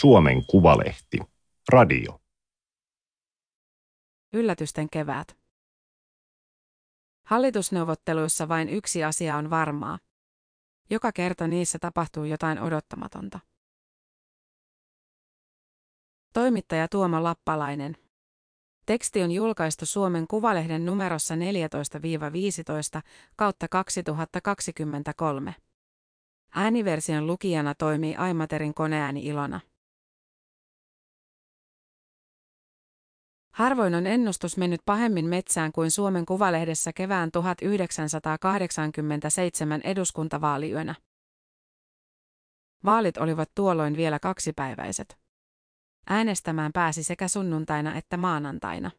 Suomen Kuvalehti. Radio. Yllätysten kevät. Hallitusneuvotteluissa vain yksi asia on varmaa. Joka kerta niissä tapahtuu jotain odottamatonta. Toimittaja Tuomo Lappalainen. Teksti on julkaistu Suomen Kuvalehden numerossa 14-15/2023. Ääniversion lukijana toimii iMaterin koneääni Ilona. Harvoin on ennustus mennyt pahemmin metsään kuin Suomen Kuvalehdessä kevään 1987 eduskuntavaaliyönä. Vaalit olivat tuolloin vielä kaksipäiväiset. Äänestämään pääsi sekä sunnuntaina että maanantaina.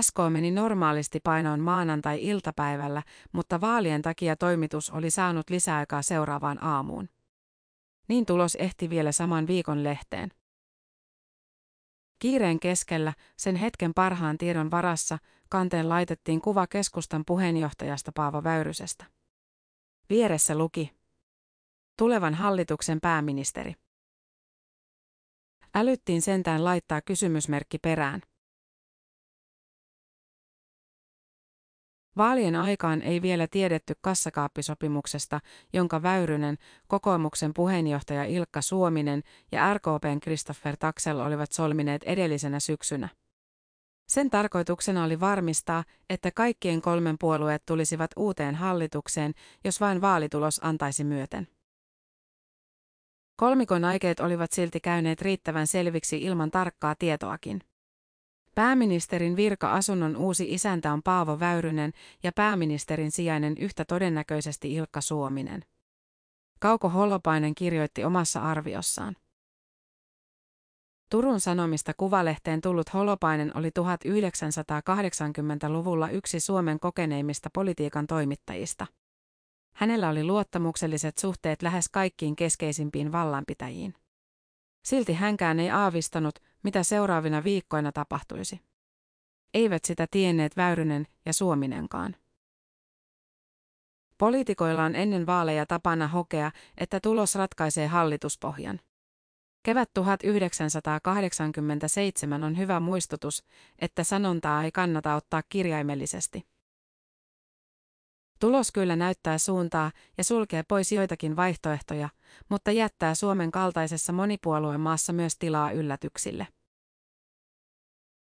SK meni normaalisti painoon maanantai-iltapäivällä, mutta vaalien takia toimitus oli saanut lisäaikaa seuraavaan aamuun. Niin tulos ehti vielä saman viikon lehteen. Kiireen keskellä, sen hetken parhaan tiedon varassa, kanteen laitettiin kuva keskustan puheenjohtajasta Paavo Väyrysestä. Vieressä luki: tulevan hallituksen pääministeri. Älyttiin sentään laittaa kysymysmerkki perään. Vaalien aikaan ei vielä tiedetty kassakaappisopimuksesta, jonka Väyrynen, kokoomuksen puheenjohtaja Ilkka Suominen ja RKP:n Kristoffer Taksel olivat solmineet edellisenä syksynä. Sen tarkoituksena oli varmistaa, että kaikkien kolmen puolueet tulisivat uuteen hallitukseen, jos vain vaalitulos antaisi myöten. Kolmikon aikeet olivat silti käyneet riittävän selviksi ilman tarkkaa tietoakin. Pääministerin virka-asunnon uusi isäntä on Paavo Väyrynen ja pääministerin sijainen yhtä todennäköisesti Ilkka Suominen. Kauko Holopainen kirjoitti omassa arviossaan. Turun Sanomista Kuvalehteen tullut Holopainen oli 1980-luvulla yksi Suomen kokeneimmista politiikan toimittajista. Hänellä oli luottamukselliset suhteet lähes kaikkiin keskeisimpiin vallanpitäjiin. Silti hänkään ei aavistanut, mitä seuraavina viikkoina tapahtuisi. Eivät sitä tienneet Väyrynen ja Suominenkaan. Poliitikoilla on ennen vaaleja tapana hokea, että tulos ratkaisee hallituspohjan. Kevät 1987 on hyvä muistutus, että sanontaa ei kannata ottaa kirjaimellisesti. Tulos kyllä näyttää suuntaa ja sulkee pois joitakin vaihtoehtoja, mutta jättää Suomen kaltaisessa monipuoluemaassa myös tilaa yllätyksille.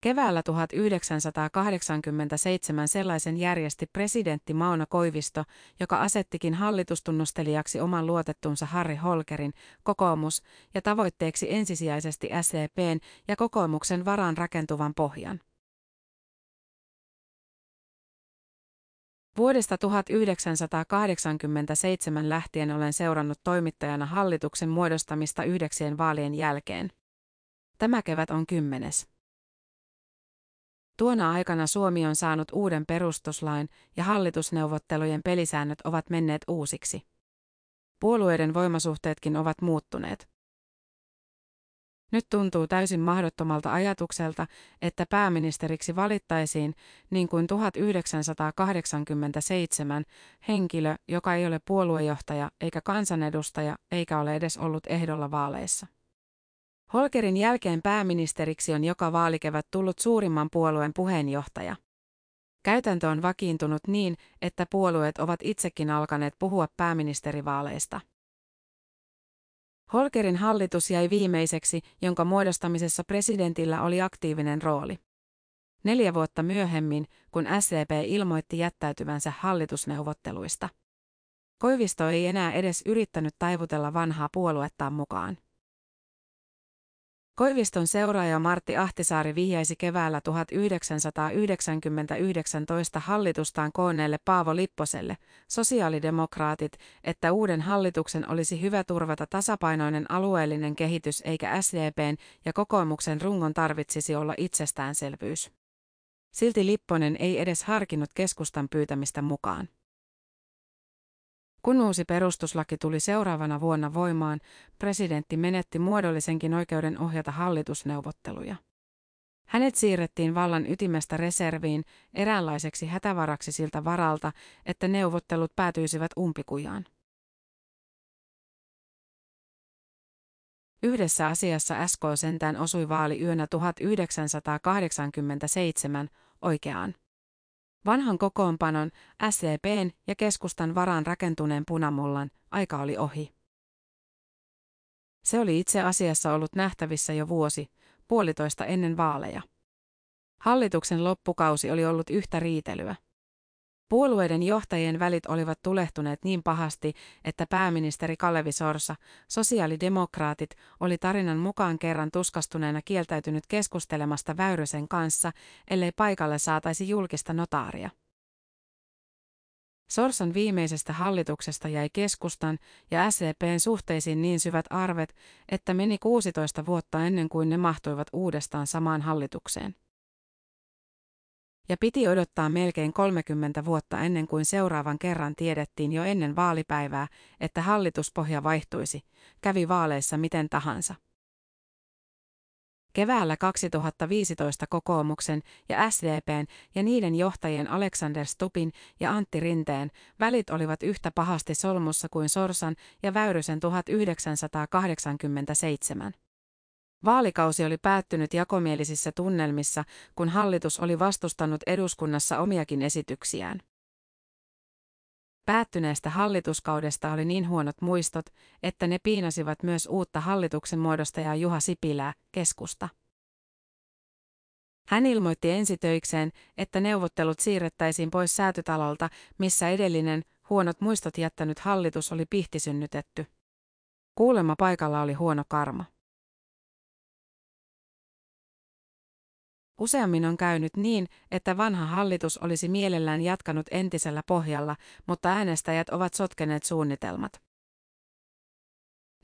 Keväällä 1987 sellaisen järjesti presidentti Mauno Koivisto, joka asettikin hallitustunnustelijaksi oman luotettunsa Harry Holkerin, kokoomus, ja tavoitteeksi ensisijaisesti SDP:n ja kokoomuksen varaan rakentuvan pohjan. Vuodesta 1987 lähtien olen seurannut toimittajana hallituksen muodostamista 9 vaalien jälkeen. Tämä kevät on 10. Tuona aikana Suomi on saanut uuden perustuslain ja hallitusneuvottelujen pelisäännöt ovat menneet uusiksi. Puolueiden voimasuhteetkin ovat muuttuneet. Nyt tuntuu täysin mahdottomalta ajatukselta, että pääministeriksi valittaisiin, niin kuin 1987, henkilö, joka ei ole puoluejohtaja eikä kansanedustaja eikä ole edes ollut ehdolla vaaleissa. Holkerin jälkeen pääministeriksi on joka vaalikevät tullut suurimman puolueen puheenjohtaja. Käytäntö on vakiintunut niin, että puolueet ovat itsekin alkaneet puhua pääministerivaaleista. Holkerin hallitus jäi viimeiseksi, jonka muodostamisessa presidentillä oli aktiivinen rooli. 4 vuotta myöhemmin, kun SDP ilmoitti jättäytyvänsä hallitusneuvotteluista. Koivisto ei enää edes yrittänyt taivutella vanhaa puoluettaan mukaan. Koiviston seuraaja Martti Ahtisaari vihjaisi keväällä 1999 hallitustaan koonneelle Paavo Lipposelle, sosiaalidemokraatit, että uuden hallituksen olisi hyvä turvata tasapainoinen alueellinen kehitys eikä SDP:n ja kokoomuksen rungon tarvitsisi olla itsestäänselvyys. Silti Lipponen ei edes harkinnut keskustan pyytämistä mukaan. Kun uusi perustuslaki tuli seuraavana vuonna voimaan, presidentti menetti muodollisenkin oikeuden ohjata hallitusneuvotteluja. Hänet siirrettiin vallan ytimestä reserviin eräänlaiseksi hätävaraksi siltä varalta, että neuvottelut päätyisivät umpikujaan. Yhdessä asiassa SK sentään osui vaaliyönä 1987 oikeaan. Vanhan kokoonpanon, SDP:n ja keskustan varaan rakentuneen punamullan aika oli ohi. Se oli itse asiassa ollut nähtävissä jo vuosi, puolitoista ennen vaaleja. Hallituksen loppukausi oli ollut yhtä riitelyä. Puolueiden johtajien välit olivat tulehtuneet niin pahasti, että pääministeri Kalevi Sorsa, sosiaalidemokraatit, oli tarinan mukaan kerran tuskastuneena kieltäytynyt keskustelemasta Väyrysen kanssa, ellei paikalle saataisi julkista notaaria. Sorsan viimeisestä hallituksesta jäi keskustan ja SDP:n suhteisiin niin syvät arvet, että meni 16 vuotta ennen kuin ne mahtuivat uudestaan samaan hallitukseen. Ja piti odottaa melkein 30 vuotta ennen kuin seuraavan kerran tiedettiin jo ennen vaalipäivää, että hallituspohja vaihtuisi, kävi vaaleissa miten tahansa. Keväällä 2015 kokoomuksen ja SDP:n ja niiden johtajien Alexander Stubbin ja Antti Rinteen välit olivat yhtä pahasti solmussa kuin Sorsan ja Väyrysen 1987. Vaalikausi oli päättynyt jakomielisissä tunnelmissa, kun hallitus oli vastustanut eduskunnassa omiakin esityksiään. Päättyneestä hallituskaudesta oli niin huonot muistot, että ne piinasivat myös uutta hallituksen muodostajaa Juha Sipilää, keskusta. Hän ilmoitti ensitöikseen, että neuvottelut siirrettäisiin pois Säätytalolta, missä edellinen, huonot muistot jättänyt hallitus oli pihtisynnytetty. Kuulemma paikalla oli huono karma. Useammin on käynyt niin, että vanha hallitus olisi mielellään jatkanut entisellä pohjalla, mutta äänestäjät ovat sotkeneet suunnitelmat.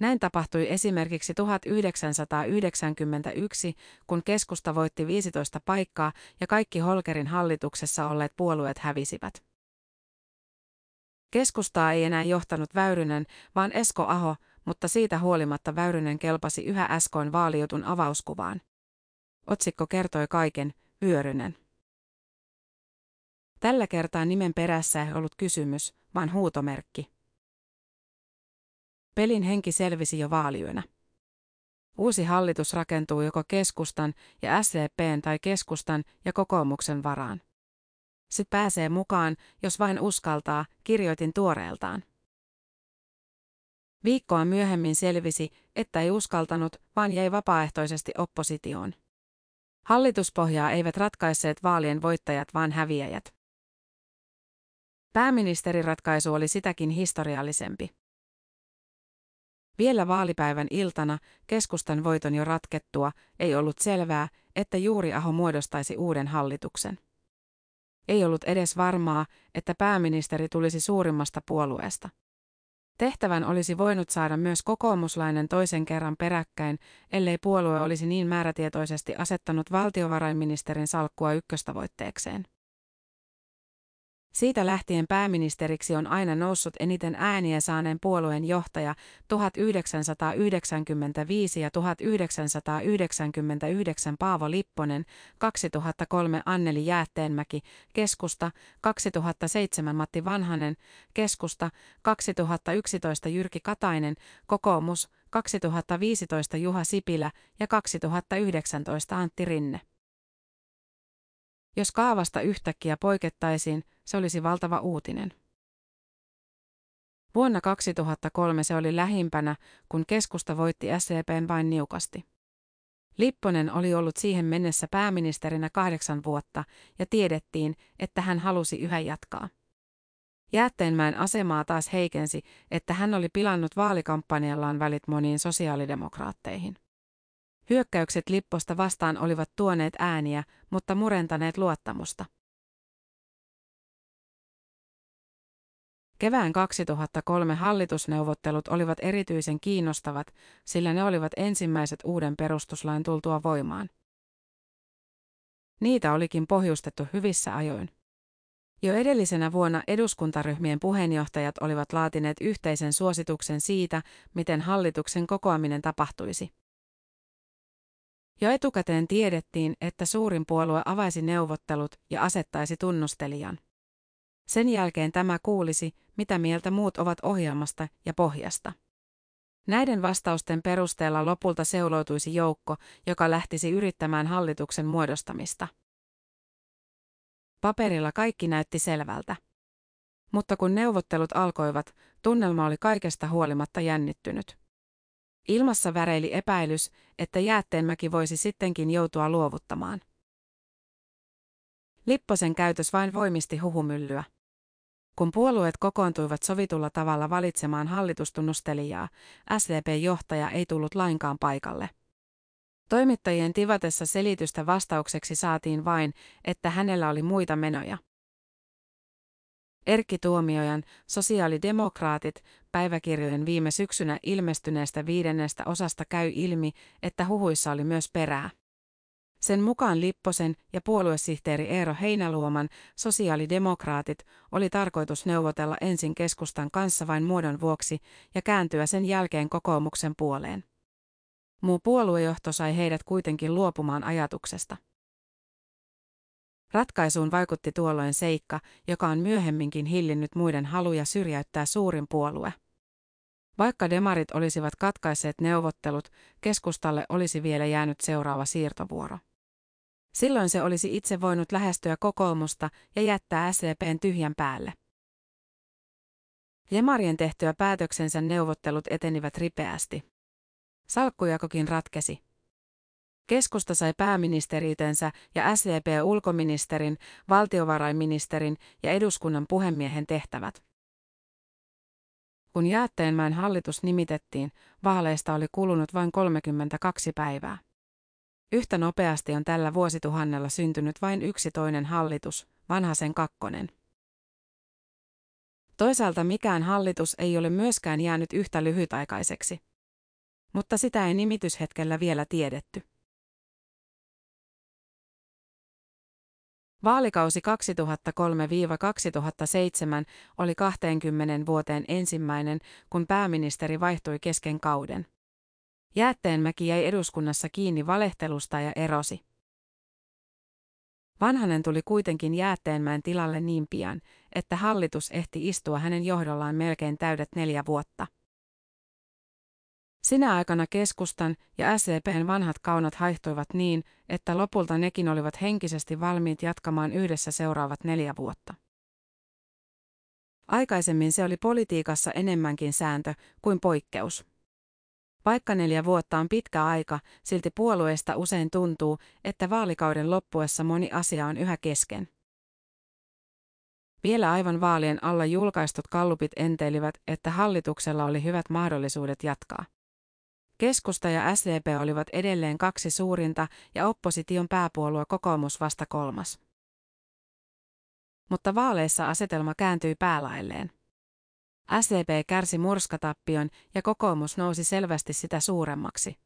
Näin tapahtui esimerkiksi 1991, kun keskusta voitti 15 paikkaa ja kaikki Holkerin hallituksessa olleet puolueet hävisivät. Keskustaa ei enää johtanut Väyrynen, vaan Esko Aho, mutta siitä huolimatta Väyrynen kelpasi yhä äsken vaalijutun avauskuvaan. Otsikko kertoi kaiken, Väyrynen. Tällä kertaa nimen perässä ei ollut kysymys, vaan huutomerkki. Pelin henki selvisi jo vaaliyönä. Uusi hallitus rakentuu joko keskustan ja SDP:n tai keskustan ja kokoomuksen varaan. Se pääsee mukaan, jos vain uskaltaa, kirjoitin tuoreeltaan. Viikkoa myöhemmin selvisi, että ei uskaltanut, vaan jäi vapaaehtoisesti oppositioon. Hallituspohjaa eivät ratkaisseet vaalien voittajat, vaan häviäjät. Pääministeriratkaisu oli sitäkin historiallisempi. Vielä vaalipäivän iltana, keskustan voiton jo ratkettua, ei ollut selvää, että juuri Aho muodostaisi uuden hallituksen. Ei ollut edes varmaa, että pääministeri tulisi suurimmasta puolueesta. Tehtävän olisi voinut saada myös kokoomuslainen toisen kerran peräkkäin, ellei puolue olisi niin määrätietoisesti asettanut valtiovarainministerin salkkua ykköstavoitteekseen. Siitä lähtien pääministeriksi on aina noussut eniten ääniä saaneen puolueen johtaja 1995 ja 1999 Paavo Lipponen, 2003 Anneli Jäätteenmäki, keskusta, 2007 Matti Vanhanen, keskusta, 2011 Jyrki Katainen, kokoomus, 2015 Juha Sipilä ja 2019 Antti Rinne. Jos kaavasta yhtäkkiä poikettaisiin, se olisi valtava uutinen. Vuonna 2003 se oli lähimpänä, kun keskusta voitti SDP:n vain niukasti. Lipponen oli ollut siihen mennessä pääministerinä 8 vuotta ja tiedettiin, että hän halusi yhä jatkaa. Jäätteenmäen asemaa taas heikensi, että hän oli pilannut vaalikampanjallaan välit moniin sosiaalidemokraatteihin. Hyökkäykset Lipposta vastaan olivat tuoneet ääniä, mutta murentaneet luottamusta. Kevään 2003 hallitusneuvottelut olivat erityisen kiinnostavat, sillä ne olivat ensimmäiset uuden perustuslain tultua voimaan. Niitä olikin pohjustettu hyvissä ajoin. Jo edellisenä vuonna eduskuntaryhmien puheenjohtajat olivat laatineet yhteisen suosituksen siitä, miten hallituksen kokoaminen tapahtuisi. Jo etukäteen tiedettiin, että suurin puolue avaisi neuvottelut ja asettaisi tunnustelijan. Sen jälkeen tämä kuulisi, mitä mieltä muut ovat ohjelmasta ja pohjasta. Näiden vastausten perusteella lopulta seuloituisi joukko, joka lähtisi yrittämään hallituksen muodostamista. Paperilla kaikki näytti selvältä. Mutta kun neuvottelut alkoivat, tunnelma oli kaikesta huolimatta jännittynyt. Ilmassa väreili epäilys, että Jäätteenmäki voisi sittenkin joutua luovuttamaan. Lipposen käytös vain voimisti huhumyllyä. Kun puolueet kokoontuivat sovitulla tavalla valitsemaan hallitustunnustelijaa, SDP-johtaja ei tullut lainkaan paikalle. Toimittajien tivatessa selitystä vastaukseksi saatiin vain, että hänellä oli muita menoja. Erkki Tuomiojan sosiaalidemokraatit päiväkirjojen viime syksynä ilmestyneestä 5. osasta käy ilmi, että huhuissa oli myös perää. Sen mukaan Lipposen ja puoluesihteeri Eero Heinäluoman sosiaalidemokraatit oli tarkoitus neuvotella ensin keskustan kanssa vain muodon vuoksi ja kääntyä sen jälkeen kokoomuksen puoleen. Muu puoluejohto sai heidät kuitenkin luopumaan ajatuksesta. Ratkaisuun vaikutti tuolloin seikka, joka on myöhemminkin hillinnyt muiden haluja syrjäyttää suurin puolue. Vaikka demarit olisivat katkaisseet neuvottelut, keskustalle olisi vielä jäänyt seuraava siirtovuoro. Silloin se olisi itse voinut lähestyä kokoomusta ja jättää SDP:n tyhjän päälle. Demarien tehtyä päätöksensä neuvottelut etenivät ripeästi. Salkkujakokin ratkesi. Keskusta sai pääministeriitensä ja SDP-ulkoministerin, valtiovarainministerin ja eduskunnan puhemiehen tehtävät. Kun Jäätteenmäen hallitus nimitettiin, vaaleista oli kulunut vain 32 päivää. Yhtä nopeasti on tällä vuosituhannella syntynyt vain yksi toinen hallitus, Vanhasen kakkonen. Toisaalta mikään hallitus ei ole myöskään jäänyt yhtä lyhytaikaiseksi. Mutta sitä ei nimityshetkellä vielä tiedetty. Vaalikausi 2003-2007 oli 20 vuoteen ensimmäinen, kun pääministeri vaihtui kesken kauden. Jäätteenmäki jäi eduskunnassa kiinni valehtelusta ja erosi. Vanhanen tuli kuitenkin Jäätteenmäen tilalle niin pian, että hallitus ehti istua hänen johdollaan melkein täydet 4 vuotta. Sinä aikana keskustan ja SDP:n vanhat kaunat haihtuivat niin, että lopulta nekin olivat henkisesti valmiit jatkamaan yhdessä seuraavat 4 vuotta. Aikaisemmin se oli politiikassa enemmänkin sääntö kuin poikkeus. Vaikka 4 vuotta on pitkä aika, silti puolueesta usein tuntuu, että vaalikauden loppuessa moni asia on yhä kesken. Vielä aivan vaalien alla julkaistut gallupit enteilivät, että hallituksella oli hyvät mahdollisuudet jatkaa. Keskusta ja SDP olivat edelleen 2 suurinta ja opposition pääpuolue kokoomus vasta 3. Mutta vaaleissa asetelma kääntyi päälailleen. SDP kärsi murskatappion ja kokoomus nousi selvästi sitä suuremmaksi.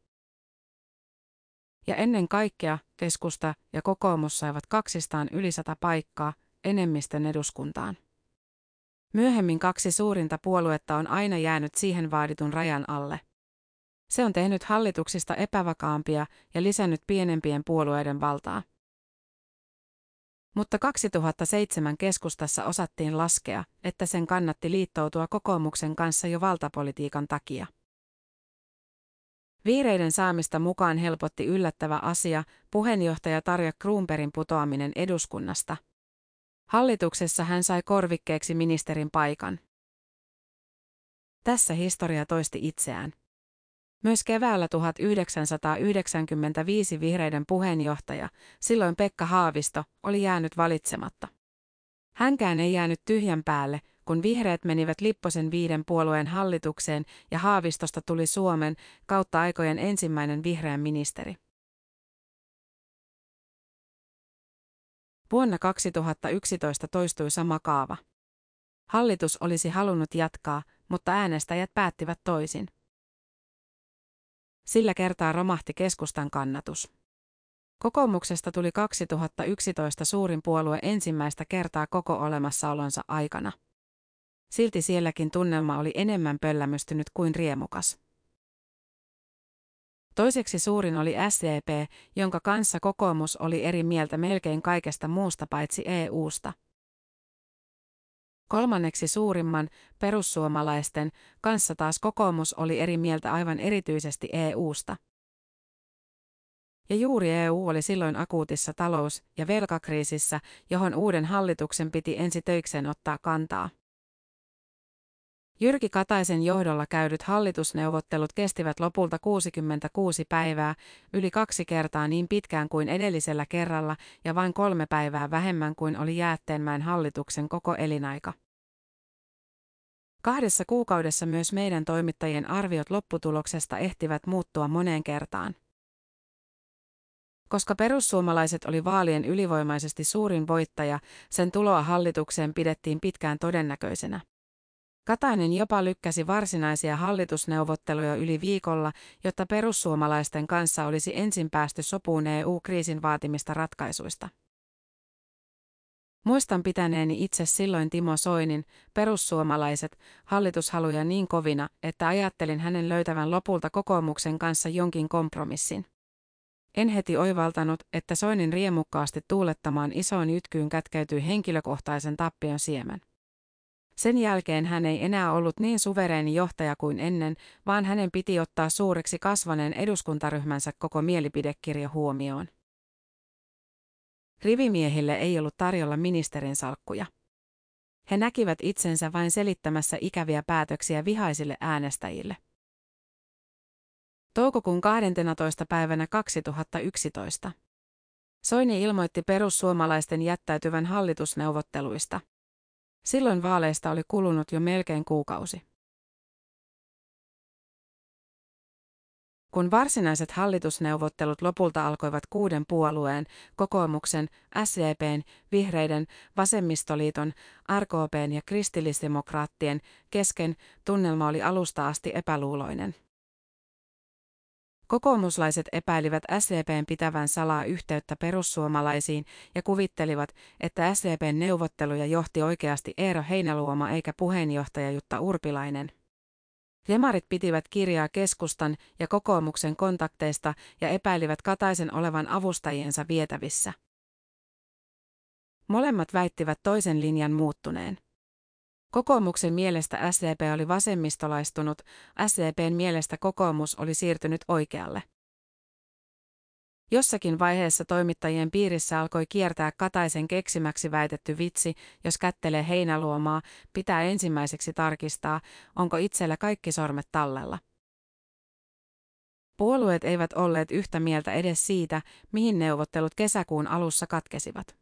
Ja ennen kaikkea keskusta ja kokoomus saivat kaksistaan yli 100 paikkaa enemmistön eduskuntaan. Myöhemmin 2 suurinta puoluetta on aina jäänyt siihen vaaditun rajan alle. Se on tehnyt hallituksista epävakaampia ja lisännyt pienempien puolueiden valtaa. Mutta 2007 keskustassa osattiin laskea, että sen kannatti liittoutua kokoomuksen kanssa jo valtapolitiikan takia. Vihreiden saamista mukaan helpotti yllättävä asia puheenjohtaja Tarja Krumperin putoaminen eduskunnasta. Hallituksessa hän sai korvikkeeksi ministerin paikan. Tässä historia toisti itseään. Myös keväällä 1995 vihreiden puheenjohtaja, silloin Pekka Haavisto, oli jäänyt valitsematta. Hänkään ei jäänyt tyhjän päälle, kun vihreät menivät Lipposen 5 puolueen hallitukseen ja Haavistosta tuli Suomen kautta aikojen ensimmäinen vihreän ministeri. Vuonna 2011 toistui sama kaava. Hallitus olisi halunnut jatkaa, mutta äänestäjät päättivät toisin. Sillä kertaa romahti keskustan kannatus. Kokoomuksesta tuli 2011 suurin puolue ensimmäistä kertaa koko olemassaolonsa aikana. Silti sielläkin tunnelma oli enemmän pöllämystynyt kuin riemukas. Toiseksi suurin oli SDP, jonka kanssa kokoomus oli eri mieltä melkein kaikesta muusta paitsi EU:sta. Kolmanneksi suurimman, perussuomalaisten, kanssa taas kokoomus oli eri mieltä aivan erityisesti EU:sta. Ja juuri EU oli silloin akuutissa talous- ja velkakriisissä, johon uuden hallituksen piti ensi töikseen ottaa kantaa. Jyrki Kataisen johdolla käydyt hallitusneuvottelut kestivät lopulta 66 päivää, yli 2 kertaa niin pitkään kuin edellisellä kerralla ja vain 3 päivää vähemmän kuin oli Jäätteenmäen hallituksen koko elinaika. 2 kuukaudessa myös meidän toimittajien arviot lopputuloksesta ehtivät muuttua moneen kertaan. Koska perussuomalaiset oli vaalien ylivoimaisesti suurin voittaja, sen tuloa hallitukseen pidettiin pitkään todennäköisenä. Katainen jopa lykkäsi varsinaisia hallitusneuvotteluja yli viikolla, jotta perussuomalaisten kanssa olisi ensin päästy sopuun EU-kriisin vaatimista ratkaisuista. Muistan pitäneeni itse silloin Timo Soinin, perussuomalaiset, hallitushaluja niin kovina, että ajattelin hänen löytävän lopulta kokoomuksen kanssa jonkin kompromissin. En heti oivaltanut, että Soinin riemukkaasti tuulettamaan isoon jytkyyn kätkeytyi henkilökohtaisen tappion siemen. Sen jälkeen hän ei enää ollut niin suvereeni johtaja kuin ennen, vaan hänen piti ottaa suureksi kasvaneen eduskuntaryhmänsä koko mielipidekirja huomioon. Rivimiehille ei ollut tarjolla ministerin salkkuja. He näkivät itsensä vain selittämässä ikäviä päätöksiä vihaisille äänestäjille. Toukokuun 12. päivänä 2011. Soini ilmoitti perussuomalaisten jättäytyvän hallitusneuvotteluista. Silloin vaaleista oli kulunut jo melkein kuukausi. Kun varsinaiset hallitusneuvottelut lopulta alkoivat 6 puolueen, kokoomuksen, SDP:n, vihreiden, vasemmistoliiton, RKP:n ja kristillisdemokraattien kesken, tunnelma oli alusta asti epäluuloinen. Kokoomuslaiset epäilivät SDP:n pitävän salaa yhteyttä perussuomalaisiin ja kuvittelivat, että SDP:n neuvotteluja johti oikeasti Eero Heinäluoma eikä puheenjohtaja Jutta Urpilainen. Demarit pitivät kirjaa keskustan ja kokoomuksen kontakteista ja epäilivät Kataisen olevan avustajiensa vietävissä. Molemmat väittivät toisen linjan muuttuneen. Kokoomuksen mielestä SDP oli vasemmistolaistunut, SDP:n mielestä kokoomus oli siirtynyt oikealle. Jossakin vaiheessa toimittajien piirissä alkoi kiertää Kataisen keksimäksi väitetty vitsi, jos kättelee Heinäluomaa, pitää ensimmäiseksi tarkistaa, onko itsellä kaikki sormet tallella. Puolueet eivät olleet yhtä mieltä edes siitä, mihin neuvottelut kesäkuun alussa katkesivat.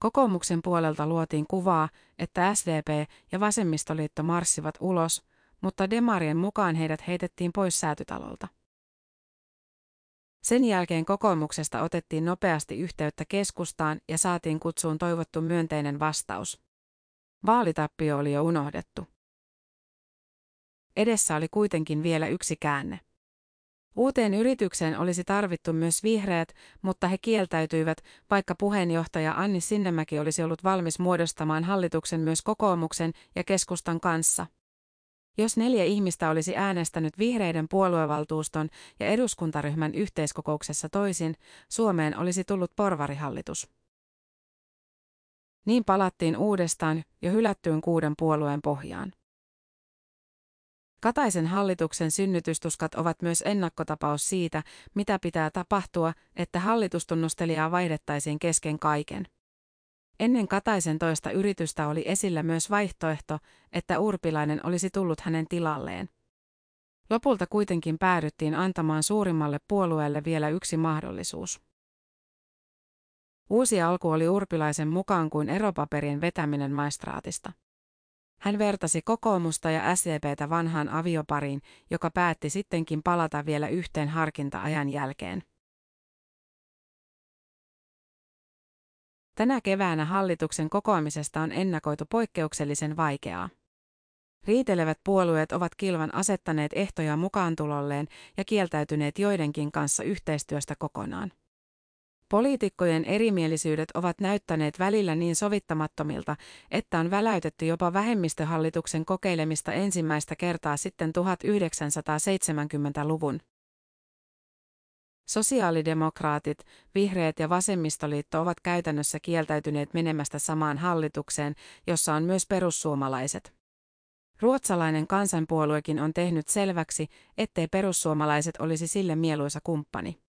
Kokoomuksen puolelta luotiin kuvaa, että SDP ja vasemmistoliitto marssivat ulos, mutta demarien mukaan heidät heitettiin pois Säätytalolta. Sen jälkeen kokoomuksesta otettiin nopeasti yhteyttä keskustaan ja saatiin kutsuun toivottu myönteinen vastaus. Vaalitappio oli jo unohdettu. Edessä oli kuitenkin vielä yksi käänne. Uuteen yritykseen olisi tarvittu myös vihreät, mutta he kieltäytyivät, vaikka puheenjohtaja Anni Sinnemäki olisi ollut valmis muodostamaan hallituksen myös kokoomuksen ja keskustan kanssa. Jos 4 ihmistä olisi äänestänyt vihreiden puoluevaltuuston ja eduskuntaryhmän yhteiskokouksessa toisin, Suomeen olisi tullut porvarihallitus. Niin palattiin uudestaan jo hylättyyn 6 puolueen pohjaan. Kataisen hallituksen synnytystuskat ovat myös ennakkotapaus siitä, mitä pitää tapahtua, että hallitustunnustelijaa vaihdettaisiin kesken kaiken. Ennen Kataisen toista yritystä oli esillä myös vaihtoehto, että Urpilainen olisi tullut hänen tilalleen. Lopulta kuitenkin päädyttiin antamaan suurimmalle puolueelle vielä yksi mahdollisuus. Uusi alku oli Urpilaisen mukaan kuin eropaperien vetäminen maistraatista. Hän vertasi kokoomusta ja SDP:tä vanhaan aviopariin, joka päätti sittenkin palata vielä yhteen harkinta-ajan jälkeen. Tänä keväänä hallituksen kokoamisesta on ennakoitu poikkeuksellisen vaikeaa. Riitelevät puolueet ovat kilvan asettaneet ehtoja mukaantulolleen ja kieltäytyneet joidenkin kanssa yhteistyöstä kokonaan. Poliitikkojen erimielisyydet ovat näyttäneet välillä niin sovittamattomilta, että on väläytetty jopa vähemmistöhallituksen kokeilemista ensimmäistä kertaa sitten 1970-luvun. Sosiaalidemokraatit, vihreät ja vasemmistoliitto ovat käytännössä kieltäytyneet menemästä samaan hallitukseen, jossa on myös perussuomalaiset. Ruotsalainen kansanpuoluekin on tehnyt selväksi, ettei perussuomalaiset olisi sille mieluisa kumppani.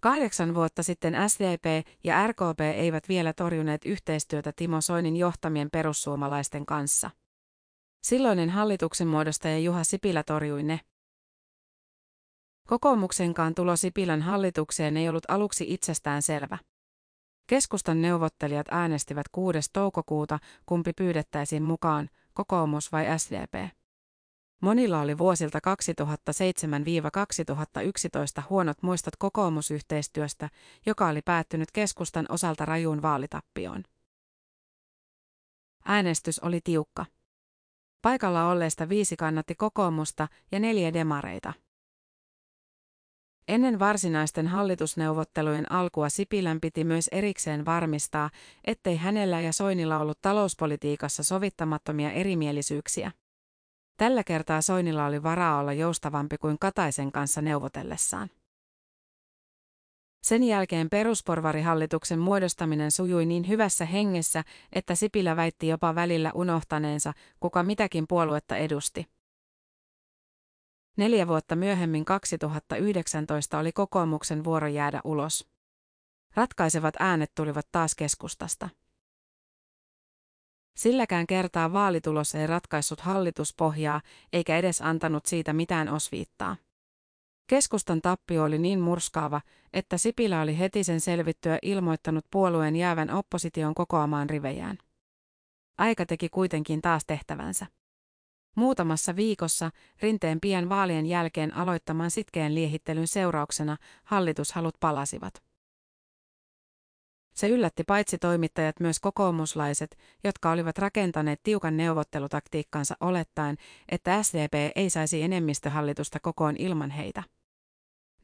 8 vuotta sitten SDP ja RKP eivät vielä torjuneet yhteistyötä Timo Soinin johtamien perussuomalaisten kanssa. Silloinen hallituksen muodostaja Juha Sipilä torjui ne. Kokoomuksenkaan tulo Sipilän hallitukseen ei ollut aluksi itsestään selvä. Keskustan neuvottelijat äänestivät 6. toukokuuta, kumpi pyydettäisiin mukaan, kokoomus vai SDP. Monilla oli vuosilta 2007–2011 huonot muistot kokoomusyhteistyöstä, joka oli päättynyt keskustan osalta rajuun vaalitappioon. Äänestys oli tiukka. Paikalla olleista 5 kannatti kokoomusta ja 4 demareita. Ennen varsinaisten hallitusneuvottelujen alkua Sipilän piti myös erikseen varmistaa, ettei hänellä ja Soinilla ollut talouspolitiikassa sovittamattomia erimielisyyksiä. Tällä kertaa Soinilla oli varaa olla joustavampi kuin Kataisen kanssa neuvotellessaan. Sen jälkeen perusporvarihallituksen muodostaminen sujui niin hyvässä hengessä, että Sipilä väitti jopa välillä unohtaneensa, kuka mitäkin puoluetta edusti. 4 vuotta myöhemmin 2019 oli kokoomuksen vuoro jäädä ulos. Ratkaisevat äänet tulivat taas keskustasta. Silläkään kertaa vaalitulos ei ratkaissut hallituspohjaa eikä edes antanut siitä mitään osviittaa. Keskustan tappio oli niin murskaava, että Sipilä oli heti sen selvittyä ilmoittanut puolueen jäävän opposition kokoamaan rivejään. Aika teki kuitenkin taas tehtävänsä. Muutamassa viikossa Rinteen pian vaalien jälkeen aloittaman sitkeen liehittelyn seurauksena hallitushalut palasivat. Se yllätti paitsi toimittajat myös kokoomuslaiset, jotka olivat rakentaneet tiukan neuvottelutaktiikkansa olettaen, että SDP ei saisi enemmistöhallitusta kokoon ilman heitä.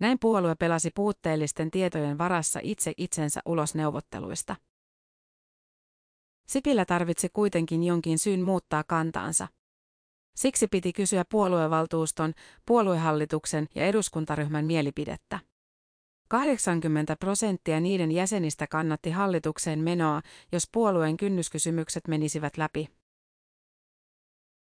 Näin puolue pelasi puutteellisten tietojen varassa itse itsensä ulos neuvotteluista. Sipilä tarvitsi kuitenkin jonkin syyn muuttaa kantaansa. Siksi piti kysyä puoluevaltuuston, puoluehallituksen ja eduskuntaryhmän mielipidettä. 80% niiden jäsenistä kannatti hallitukseen menoa, jos puolueen kynnyskysymykset menisivät läpi.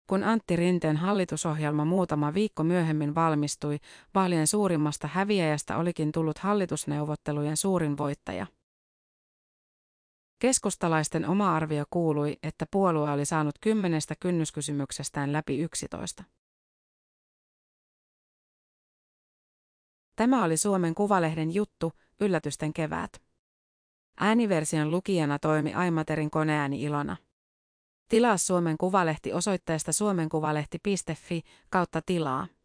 Kun Antti Rinteen hallitusohjelma muutama viikko myöhemmin valmistui, vaalien suurimmasta häviäjästä olikin tullut hallitusneuvottelujen suurin voittaja. Keskustalaisten oma arvio kuului, että puolue oli saanut 10 kynnyskysymyksestään läpi 11. Tämä oli Suomen Kuvalehden juttu, yllätysten keväät. Ääniversion lukijana toimi iMaterin koneääni Ilona. Tilaa Suomen Kuvalehti osoitteesta suomenkuvalehti.fi/tilaa.